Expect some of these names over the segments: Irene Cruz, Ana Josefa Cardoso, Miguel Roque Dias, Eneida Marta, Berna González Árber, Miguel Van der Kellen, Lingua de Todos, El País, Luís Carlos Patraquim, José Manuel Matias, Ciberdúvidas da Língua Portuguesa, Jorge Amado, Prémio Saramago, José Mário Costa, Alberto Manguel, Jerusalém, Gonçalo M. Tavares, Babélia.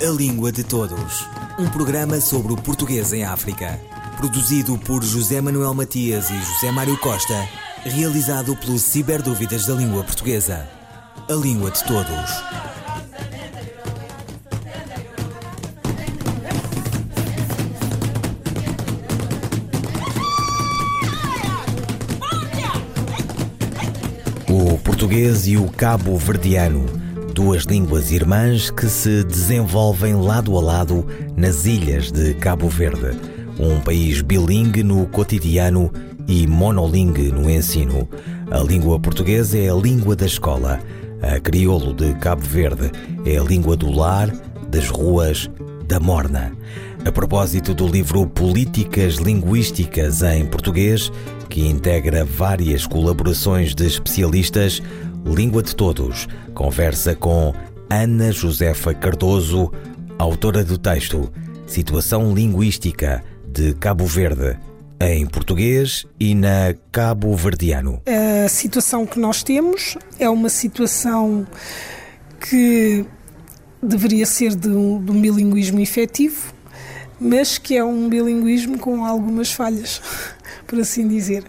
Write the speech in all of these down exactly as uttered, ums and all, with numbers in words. A Língua de Todos, um programa sobre o português em África, produzido por José Manuel Matias e José Mário Costa, realizado pelo Ciberdúvidas da Língua Portuguesa. A Língua de Todos. O português e o cabo-verdiano, duas línguas irmãs que se desenvolvem lado a lado nas ilhas de Cabo Verde, um país bilingue no cotidiano e monolingue no ensino. A língua portuguesa é a língua da escola, a crioulo de Cabo Verde é a língua do lar, das ruas, da morna. A propósito do livro Políticas Linguísticas em Português, que integra várias colaborações de especialistas, Língua de Todos conversa com Ana Josefa Cardoso, autora do texto Situação Linguística de Cabo Verde, em português e na cabo-verdiano. A situação que nós temos é uma situação que deveria ser de um, de um bilinguismo efetivo, mas que é um bilinguismo com algumas falhas, por assim dizer.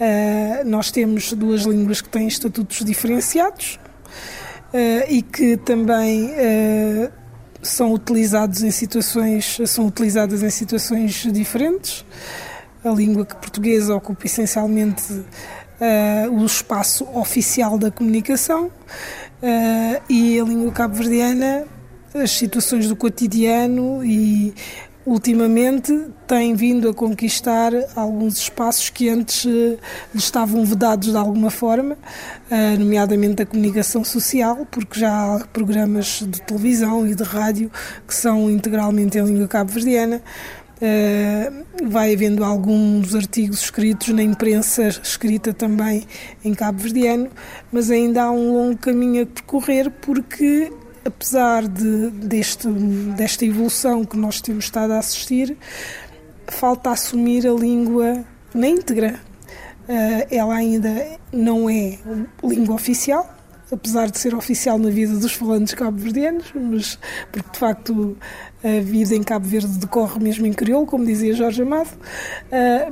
Uh, nós temos duas línguas que têm estatutos diferenciados uh, e que também uh, são utilizados em situações, são utilizadas em situações diferentes. A língua portuguesa ocupa essencialmente uh, o espaço oficial da comunicação uh, e a língua cabo-verdiana, as situações do cotidiano e ultimamente tem vindo a conquistar alguns espaços que antes uh, estavam vedados de alguma forma, uh, nomeadamente a comunicação social, porque já há programas de televisão e de rádio que são integralmente em língua cabo-verdiana. Uh, vai havendo alguns artigos escritos na imprensa, escrita também em cabo-verdiano, mas ainda há um longo caminho a percorrer porque, apesar de, deste, desta evolução que nós temos estado a assistir, falta assumir a língua na íntegra. Ela ainda não é língua oficial, apesar de ser oficial na vida dos falantes cabo-verdianos, mas porque de facto a vida em Cabo Verde decorre mesmo em crioulo, como dizia Jorge Amado,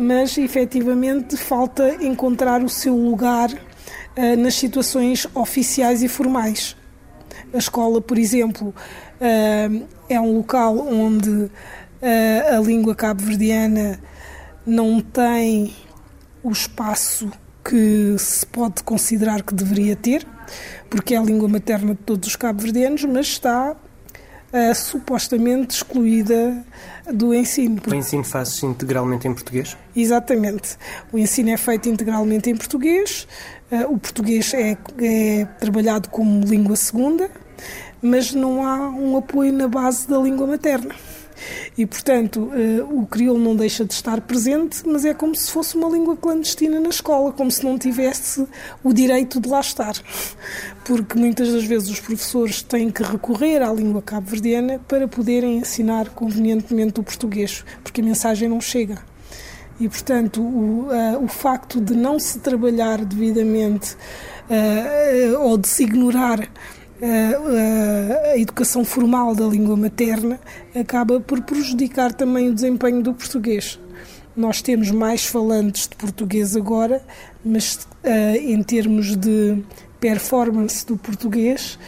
mas efetivamente falta encontrar o seu lugar nas situações oficiais e formais. A escola, por exemplo, é um local onde a língua cabo-verdiana não tem o espaço que se pode considerar que deveria ter, porque é a língua materna de todos os cabo-verdianos, mas está supostamente excluída do ensino. O ensino faz-se integralmente em português? Exatamente. O ensino é feito integralmente em português. O português é, é trabalhado como língua segunda, mas não há um apoio na base da língua materna. E, portanto, o crioulo não deixa de estar presente, mas é como se fosse uma língua clandestina na escola, como se não tivesse o direito de lá estar. Porque muitas das vezes os professores têm que recorrer à língua cabo-verdiana para poderem ensinar convenientemente o português, porque a mensagem não chega. E, portanto, o, uh, o facto de não se trabalhar devidamente uh, uh, ou de se ignorar uh, uh, a educação formal da língua materna acaba por prejudicar também o desempenho do português. Nós temos mais falantes de português agora, mas uh, em termos de performance do português,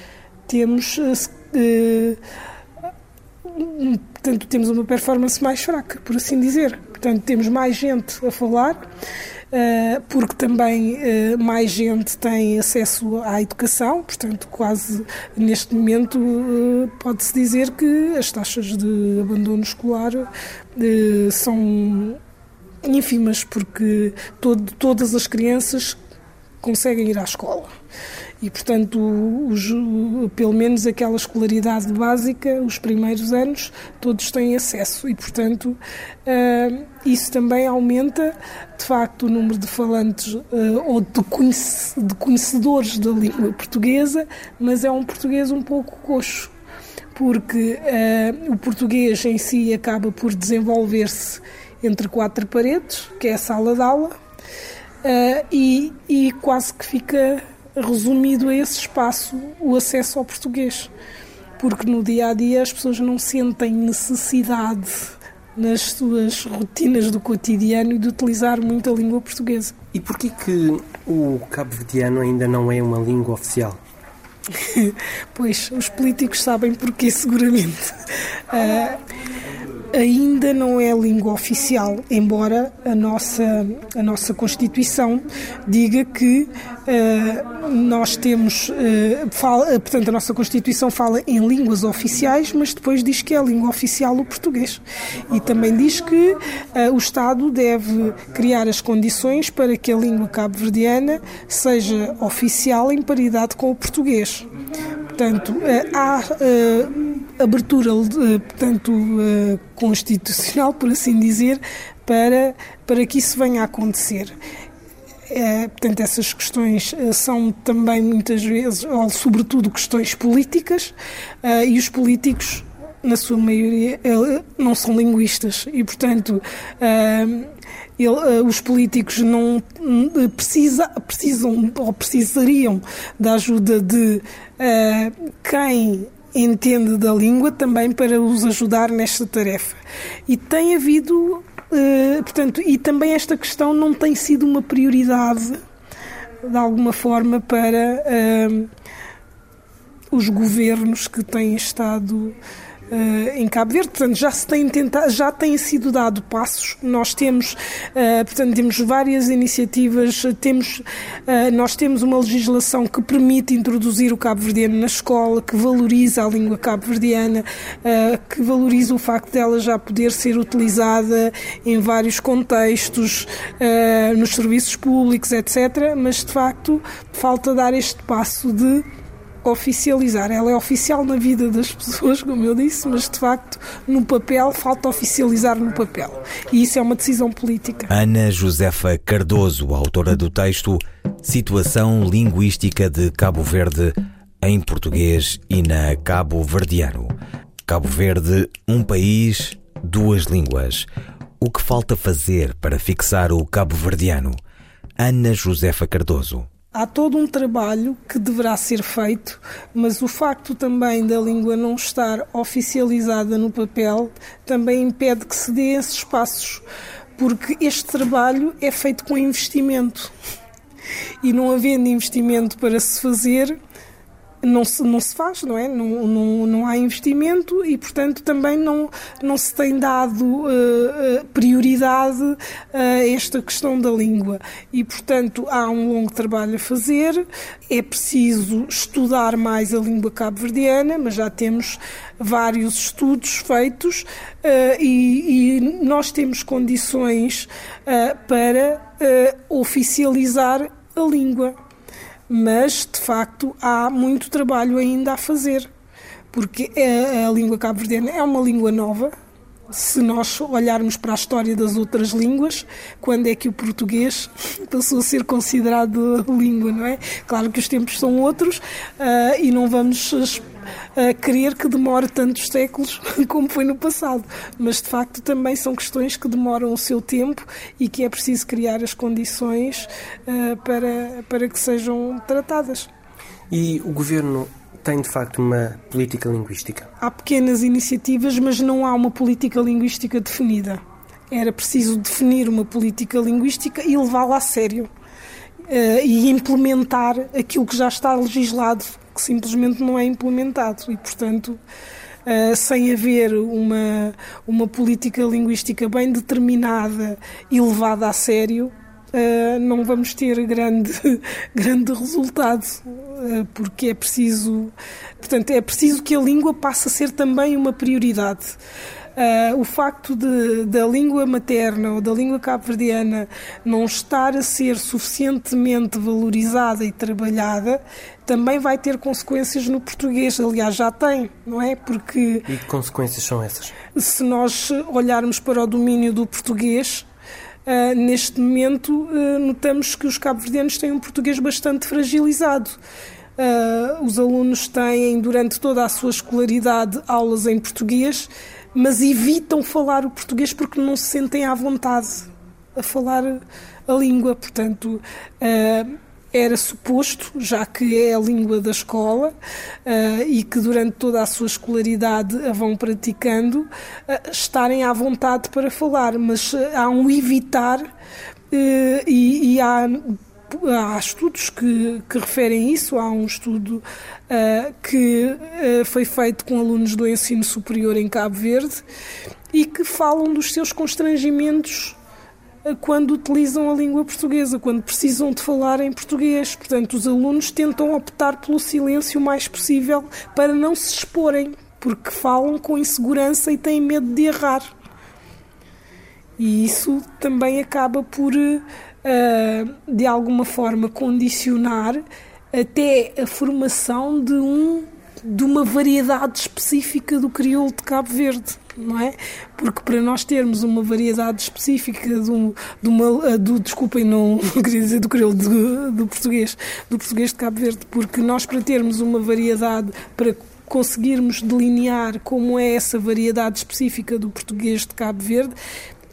temos, uh, uh, portanto, temos uma performance mais fraca, por assim dizer. Portanto, temos mais gente a falar, porque também mais gente tem acesso à educação, portanto, quase neste momento pode-se dizer que as taxas de abandono escolar são ínfimas, porque todo, todas as crianças conseguem ir à escola. E, portanto, os, pelo menos aquela escolaridade básica, os primeiros anos, todos têm acesso. E, portanto, isso também aumenta, de facto, o número de falantes ou de conhecedores da língua portuguesa, mas é um português um pouco coxo, porque o português em si acaba por desenvolver-se entre quatro paredes, que é a sala de aula, e, e quase que fica resumido a esse espaço o acesso ao português. porque no dia-a-dia as pessoas não sentem necessidade nas suas rotinas do cotidiano e de utilizar muito a língua portuguesa. E porquê que o cabo-verdiano ainda não é uma língua oficial? Pois, os políticos sabem porquê, seguramente. Uh, ainda não é língua oficial, embora a nossa, a nossa Constituição diga que uh, nós temos... Uh, fala, portanto, a nossa Constituição fala em línguas oficiais, mas depois diz que é a língua oficial o português. E também diz que uh, o Estado deve criar as condições para que a língua cabo-verdiana seja oficial em paridade com o português. Portanto, uh, há... Uh, abertura, portanto, constitucional, por assim dizer, para, para que isso venha a acontecer. É, portanto, essas questões são também muitas vezes, ou sobretudo, questões políticas, e os políticos, na sua maioria, não são linguistas e, portanto, os políticos não precisa, precisam ou precisariam da ajuda de quem entende da língua também para os ajudar nesta tarefa. E tem havido, eh, portanto, e também esta questão não tem sido uma prioridade, de alguma forma, para eh, os governos que têm estado eh, em Cabo Verde. Portanto, já se têm tentado, já têm sido dado passos. Nós temos, eh, portanto, temos várias iniciativas, temos, eh, nós temos uma legislação que permite introduzir o cabo-verdiano na escola, que valoriza a língua cabo-verdiana, eh, que valoriza o facto dela já poder ser utilizada em vários contextos, eh, nos serviços públicos, etcétera. Mas, de facto, falta dar este passo de oficializar. Ela é oficial na vida das pessoas, como eu disse, mas de facto no papel, falta oficializar no papel. E isso é uma decisão política. Ana Josefa Cardoso, autora do texto Situação Linguística de Cabo Verde em Português e na Cabo-Verdiano. Cabo Verde, um país, duas línguas. O que falta fazer para fixar o cabo-verdiano? Ana Josefa Cardoso. Há todo um trabalho que deverá ser feito, mas o facto também da língua não estar oficializada no papel também impede que se dê esses passos, porque este trabalho é feito com investimento. E não havendo investimento para se fazer, não se, não se faz, não é? Não, não, não há investimento e, portanto, também não, não se tem dado uh, prioridade a esta questão da língua. E, portanto, há um longo trabalho a fazer, é preciso estudar mais a língua cabo-verdiana, mas já temos vários estudos feitos uh, e, e nós temos condições uh, para uh, oficializar a língua. Mas, de facto, há muito trabalho ainda a fazer, porque a, a língua cabo-verdiana é uma língua nova. Se nós olharmos para a história das outras línguas, quando é que o português passou a ser considerado língua, não é? Claro que os tempos são outros uh, e não vamos uh, querer que demore tantos séculos como foi no passado, mas de facto também são questões que demoram o seu tempo e que é preciso criar as condições uh, para, para que sejam tratadas. E o governo tem, de facto, uma política linguística? Há pequenas iniciativas, mas não há uma política linguística definida. Era preciso definir uma política linguística e levá-la a sério. Uh, e implementar aquilo que já está legislado, que simplesmente não é implementado. E, portanto, uh, sem haver uma, uma política linguística bem determinada e levada a sério, Uh, não vamos ter grande, grande resultado, uh, porque é preciso, portanto, é preciso que a língua passe a ser também uma prioridade. Uh, o facto de, da língua materna ou da língua cabo-verdiana não estar a ser suficientemente valorizada e trabalhada também vai ter consequências no português, aliás já tem, não é? Porque, e que consequências são essas? Se nós olharmos para o domínio do português, Uh, neste momento uh, notamos que os cabo-verdianos têm um português bastante fragilizado. Uh, os alunos têm, durante toda a sua escolaridade, aulas em português, mas evitam falar o português porque não se sentem à vontade a falar a língua. Portanto, uh, era suposto, já que é a língua da escola uh, e que durante toda a sua escolaridade a vão praticando, uh, estarem à vontade para falar, mas uh, há um evitar uh, e, e há... Há estudos que, que referem isso. Há um estudo uh, que uh, foi feito com alunos do ensino superior em Cabo Verde e que falam dos seus constrangimentos uh, quando utilizam a língua portuguesa, quando precisam de falar em português. Portanto, os alunos tentam optar pelo silêncio o mais possível para não se exporem, porque falam com insegurança e têm medo de errar. E isso também acaba por... Uh, Uh, de alguma forma condicionar até a formação de, um, de uma variedade específica do crioulo de Cabo Verde, não é? Porque para nós termos uma variedade específica do, de uma, do desculpem, não queria dizer do crioulo, do, do português, do português de Cabo Verde, porque nós para termos uma variedade, para conseguirmos delinear como é essa variedade específica do português de Cabo Verde,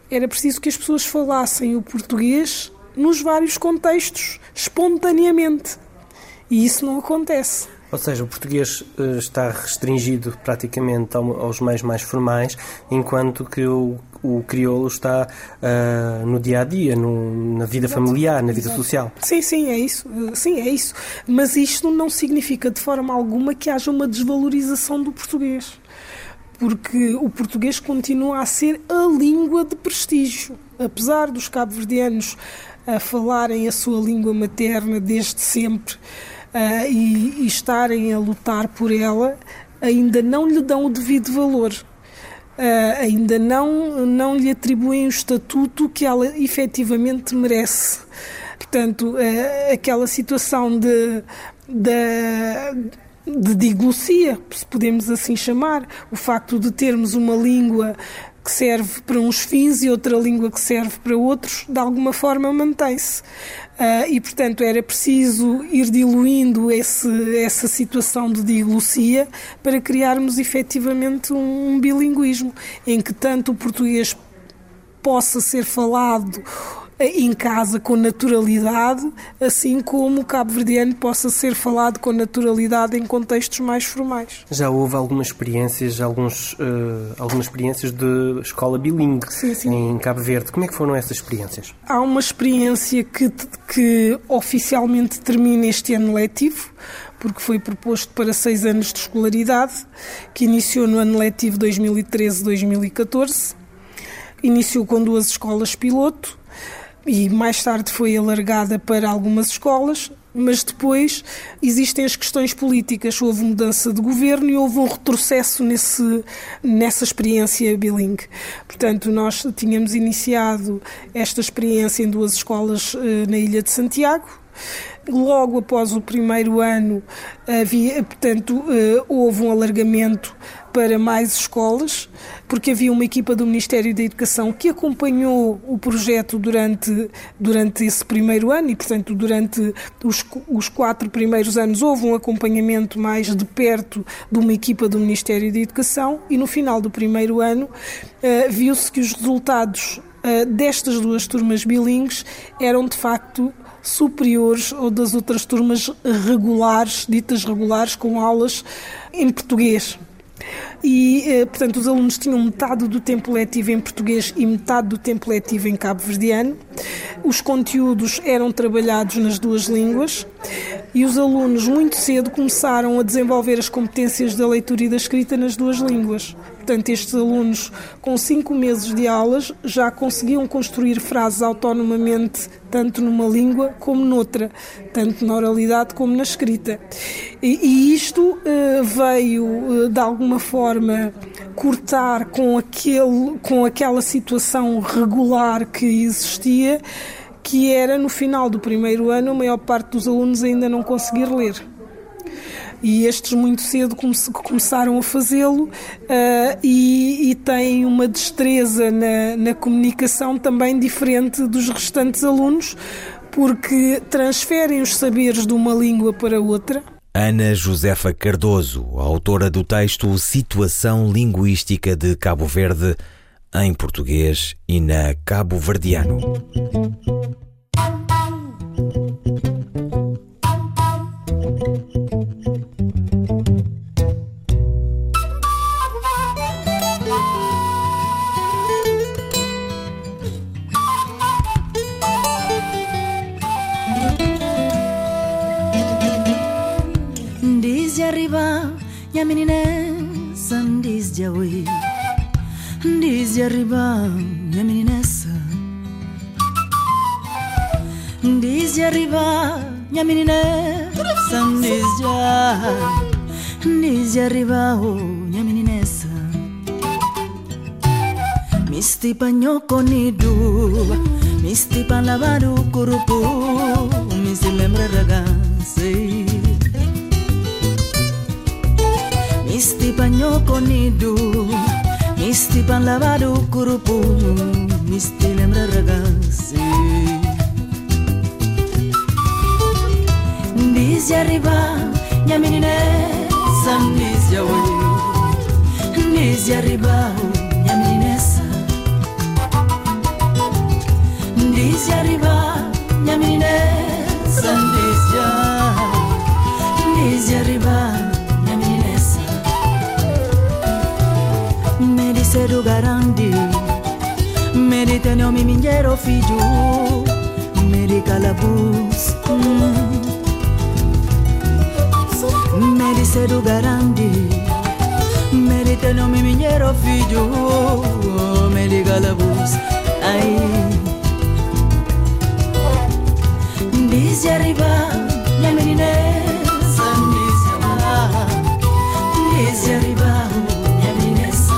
era preciso que as pessoas falassem o português nos vários contextos, espontaneamente. E isso não acontece. Ou seja, o português está restringido praticamente aos meios mais formais, enquanto que o, o crioulo está uh, no dia-a-dia, no, na vida familiar, na vida Exato. Social. Sim, sim, é isso. Sim, é isso. Mas isto não significa de forma alguma que haja uma desvalorização do português, porque o português continua a ser a língua de prestígio. Apesar dos cabo-verdianos a falarem a sua língua materna desde sempre uh, e, e estarem a lutar por ela, ainda não lhe dão o devido valor, uh, ainda não, não lhe atribuem o estatuto que ela efetivamente merece. Portanto, uh, aquela situação de... de de diglossia, se podemos assim chamar, o facto de termos uma língua que serve para uns fins e outra língua que serve para outros, de alguma forma mantém-se. Uh, e, portanto, era preciso ir diluindo esse, essa situação de diglossia para criarmos efetivamente um, um bilinguismo, em que tanto o português possa ser falado em casa com naturalidade, assim como o cabo-verdiano possa ser falado com naturalidade em contextos mais formais. Já houve algumas experiências, alguns, uh, algumas experiências de escola bilingue sim, sim. em Cabo Verde. Como é que foram essas experiências? Há uma experiência que, que oficialmente termina este ano letivo, porque foi proposto para seis anos de escolaridade, que iniciou no ano letivo dois mil e treze a dois mil e catorze. Iniciou com duas escolas-piloto, e mais tarde foi alargada para algumas escolas, mas depois existem as questões políticas, houve mudança de governo e houve um retrocesso nesse, nessa experiência bilingue. Portanto, nós tínhamos iniciado esta experiência em duas escolas na Ilha de Santiago. Logo após o primeiro ano, havia, portanto, houve um alargamento para mais escolas, porque havia uma equipa do Ministério da Educação que acompanhou o projeto durante, durante esse primeiro ano e, portanto, durante os, os quatro primeiros anos houve um acompanhamento mais de perto de uma equipa do Ministério da Educação e, no final do primeiro ano, viu-se que os resultados destas duas turmas bilingues eram, de facto, superiores ou das outras turmas regulares, ditas regulares, com aulas em português. E, portanto, os alunos tinham metade do tempo letivo em português e metade do tempo letivo em cabo-verdiano. Os conteúdos eram trabalhados nas duas línguas e os alunos muito cedo começaram a desenvolver as competências da leitura e da escrita nas duas línguas. Portanto, estes alunos, com cinco meses de aulas, já conseguiam construir frases autonomamente, tanto numa língua como noutra, tanto na oralidade como na escrita. E, e isto eh, veio, eh, de alguma forma, cortar com, aquele, com aquela situação regular que existia, que era, no final do primeiro ano, a maior parte dos alunos ainda não conseguir ler. E estes muito cedo começaram a fazê-lo uh, e, e têm uma destreza na, na comunicação também diferente dos restantes alunos, porque transferem os saberes de uma língua para outra. Ana Josefa Cardoso, autora do texto Situação Linguística de Cabo Verde, em português e na cabo-verdiano. E a meninessa diz de aoi, diz de arriba, e a meninessa diz de arriba, e a meninessa diz de arriba, diz de arriba, e a meninessa Misti panho conidu, misti pan lavaru curupu, misti lembra ragazzi. Misti panho conidu, misti pan lavaru curupu, misti lembra ragazzi. Diz arriba, minha menina, sam diz já hoje, diz arriba. Diz arriba, minha meninessa, diz já. Diz arriba, minha meninessa. Me disse do garante, me disse não me minheiro filho, me disse calabus. Me disse do garante, me disse não me minheiro filho, me disse calabus. Ai. Diz arriba, minha meninessa, diz arriba, diz arriba, minha meninessa,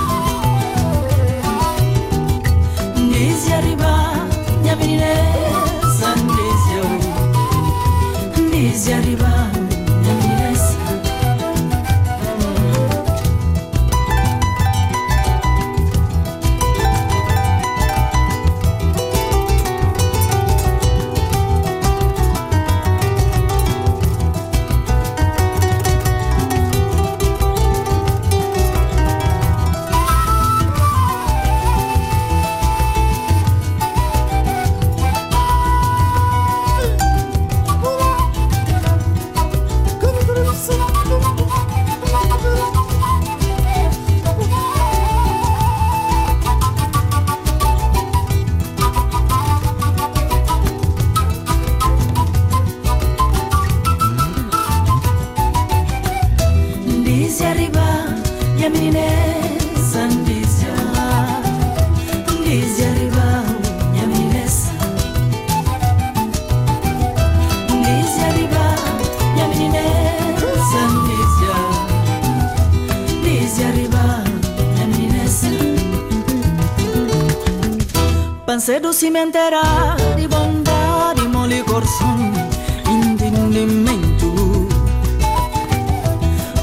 diz arriba, minha meninessa, diz arriba, minha meninessa. Cedo cimenterá di bondade e mole corson, entendimento.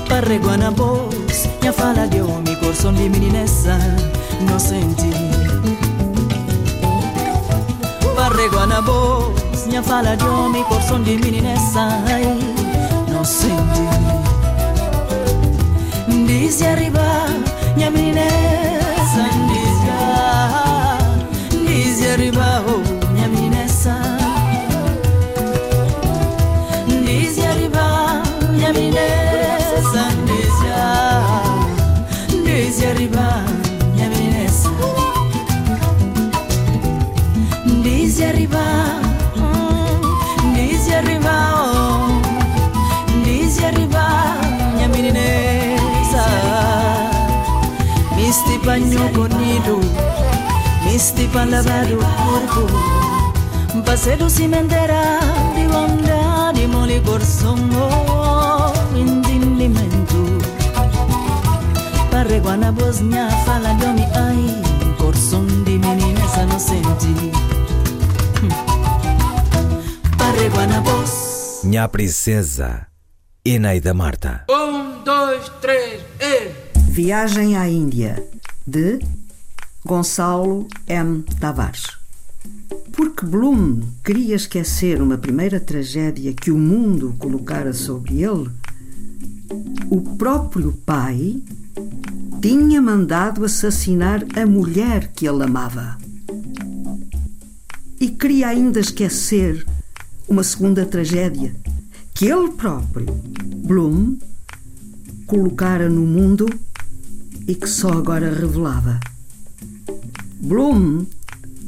Parrego na voz, minha fala de homem, corson de meninessa, inocente. Parrego na voz, minha fala de homem, corson de meninessa, inocente. Diz arriba, minha meninessa, diz já. Diz arriba, oh, minha meninessa. Diz arriba, minha meninessa. Diz já. Diz arriba, minha meninessa. Diz arriba, diz arriba, oh, diz arriba, minha meninessa. Misti panho conido. Misti palavra do corpo, passeio cimenteira de bondade, mole corção, entendimento. Parrego na Bosnia, fala de homem, ai, corção de meninessa inocente. Parrego na voz, minha princesa, Eneida Marta. Um, dois, três, e... Viagem à Índia, de... Gonçalo M. Tavares. Porque Bloom queria esquecer uma primeira tragédia que o mundo colocara sobre ele, o próprio pai tinha mandado assassinar a mulher que ele amava. E queria ainda esquecer uma segunda tragédia que ele próprio, Bloom, colocara no mundo e que só agora revelava. Bloom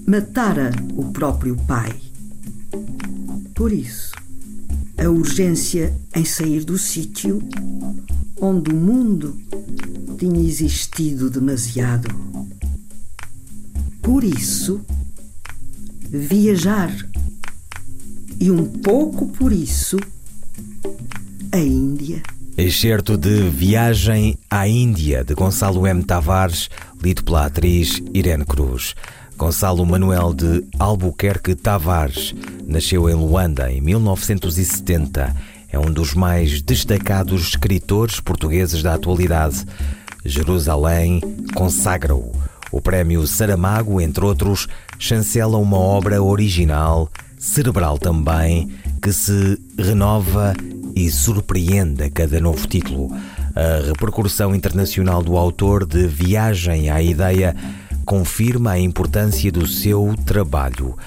matara o próprio pai. Por isso, a urgência em sair do sítio, onde o mundo tinha existido demasiado. Por isso, viajar, e um pouco por isso, a Índia. Excerto de Viagem à Índia, de Gonçalo M. Tavares, lido pela atriz Irene Cruz. Gonçalo Manuel de Albuquerque Tavares nasceu em Luanda em mil novecentos e setenta. É um dos mais destacados escritores portugueses da atualidade. Jerusalém consagra-o. O Prémio Saramago, entre outros, chancela uma obra original, cerebral também, que se renova e surpreende a cada novo título. A repercussão internacional do autor de Viagem à Ideia confirma a importância do seu trabalho.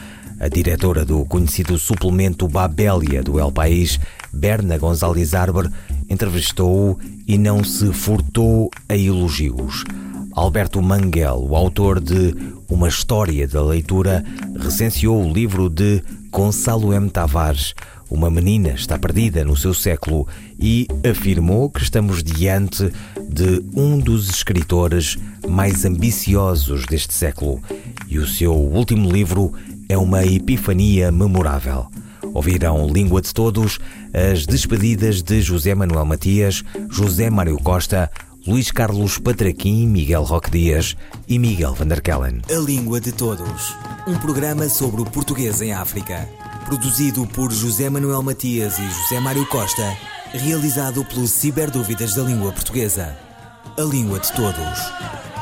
A diretora do conhecido suplemento Babélia do El País, Berna González Árber, entrevistou-o e não se furtou a elogios. Alberto Manguel, o autor de Uma História da Leitura, recenseou o livro de Gonçalo M. Tavares, Uma Menina Está Perdida no Seu Século, e afirmou que estamos diante de um dos escritores mais ambiciosos deste século, e o seu último livro é uma epifania memorável. Ouvirão Língua de Todos, as despedidas de José Manuel Matias, José Mário Costa, Luís Carlos Patraquim, Miguel Roque Dias e Miguel Van der Kellen. A Língua de Todos, um programa sobre o português em África. Produzido por José Manuel Matias e José Mário Costa. Realizado pelo Ciberdúvidas da Língua Portuguesa. A Língua de Todos.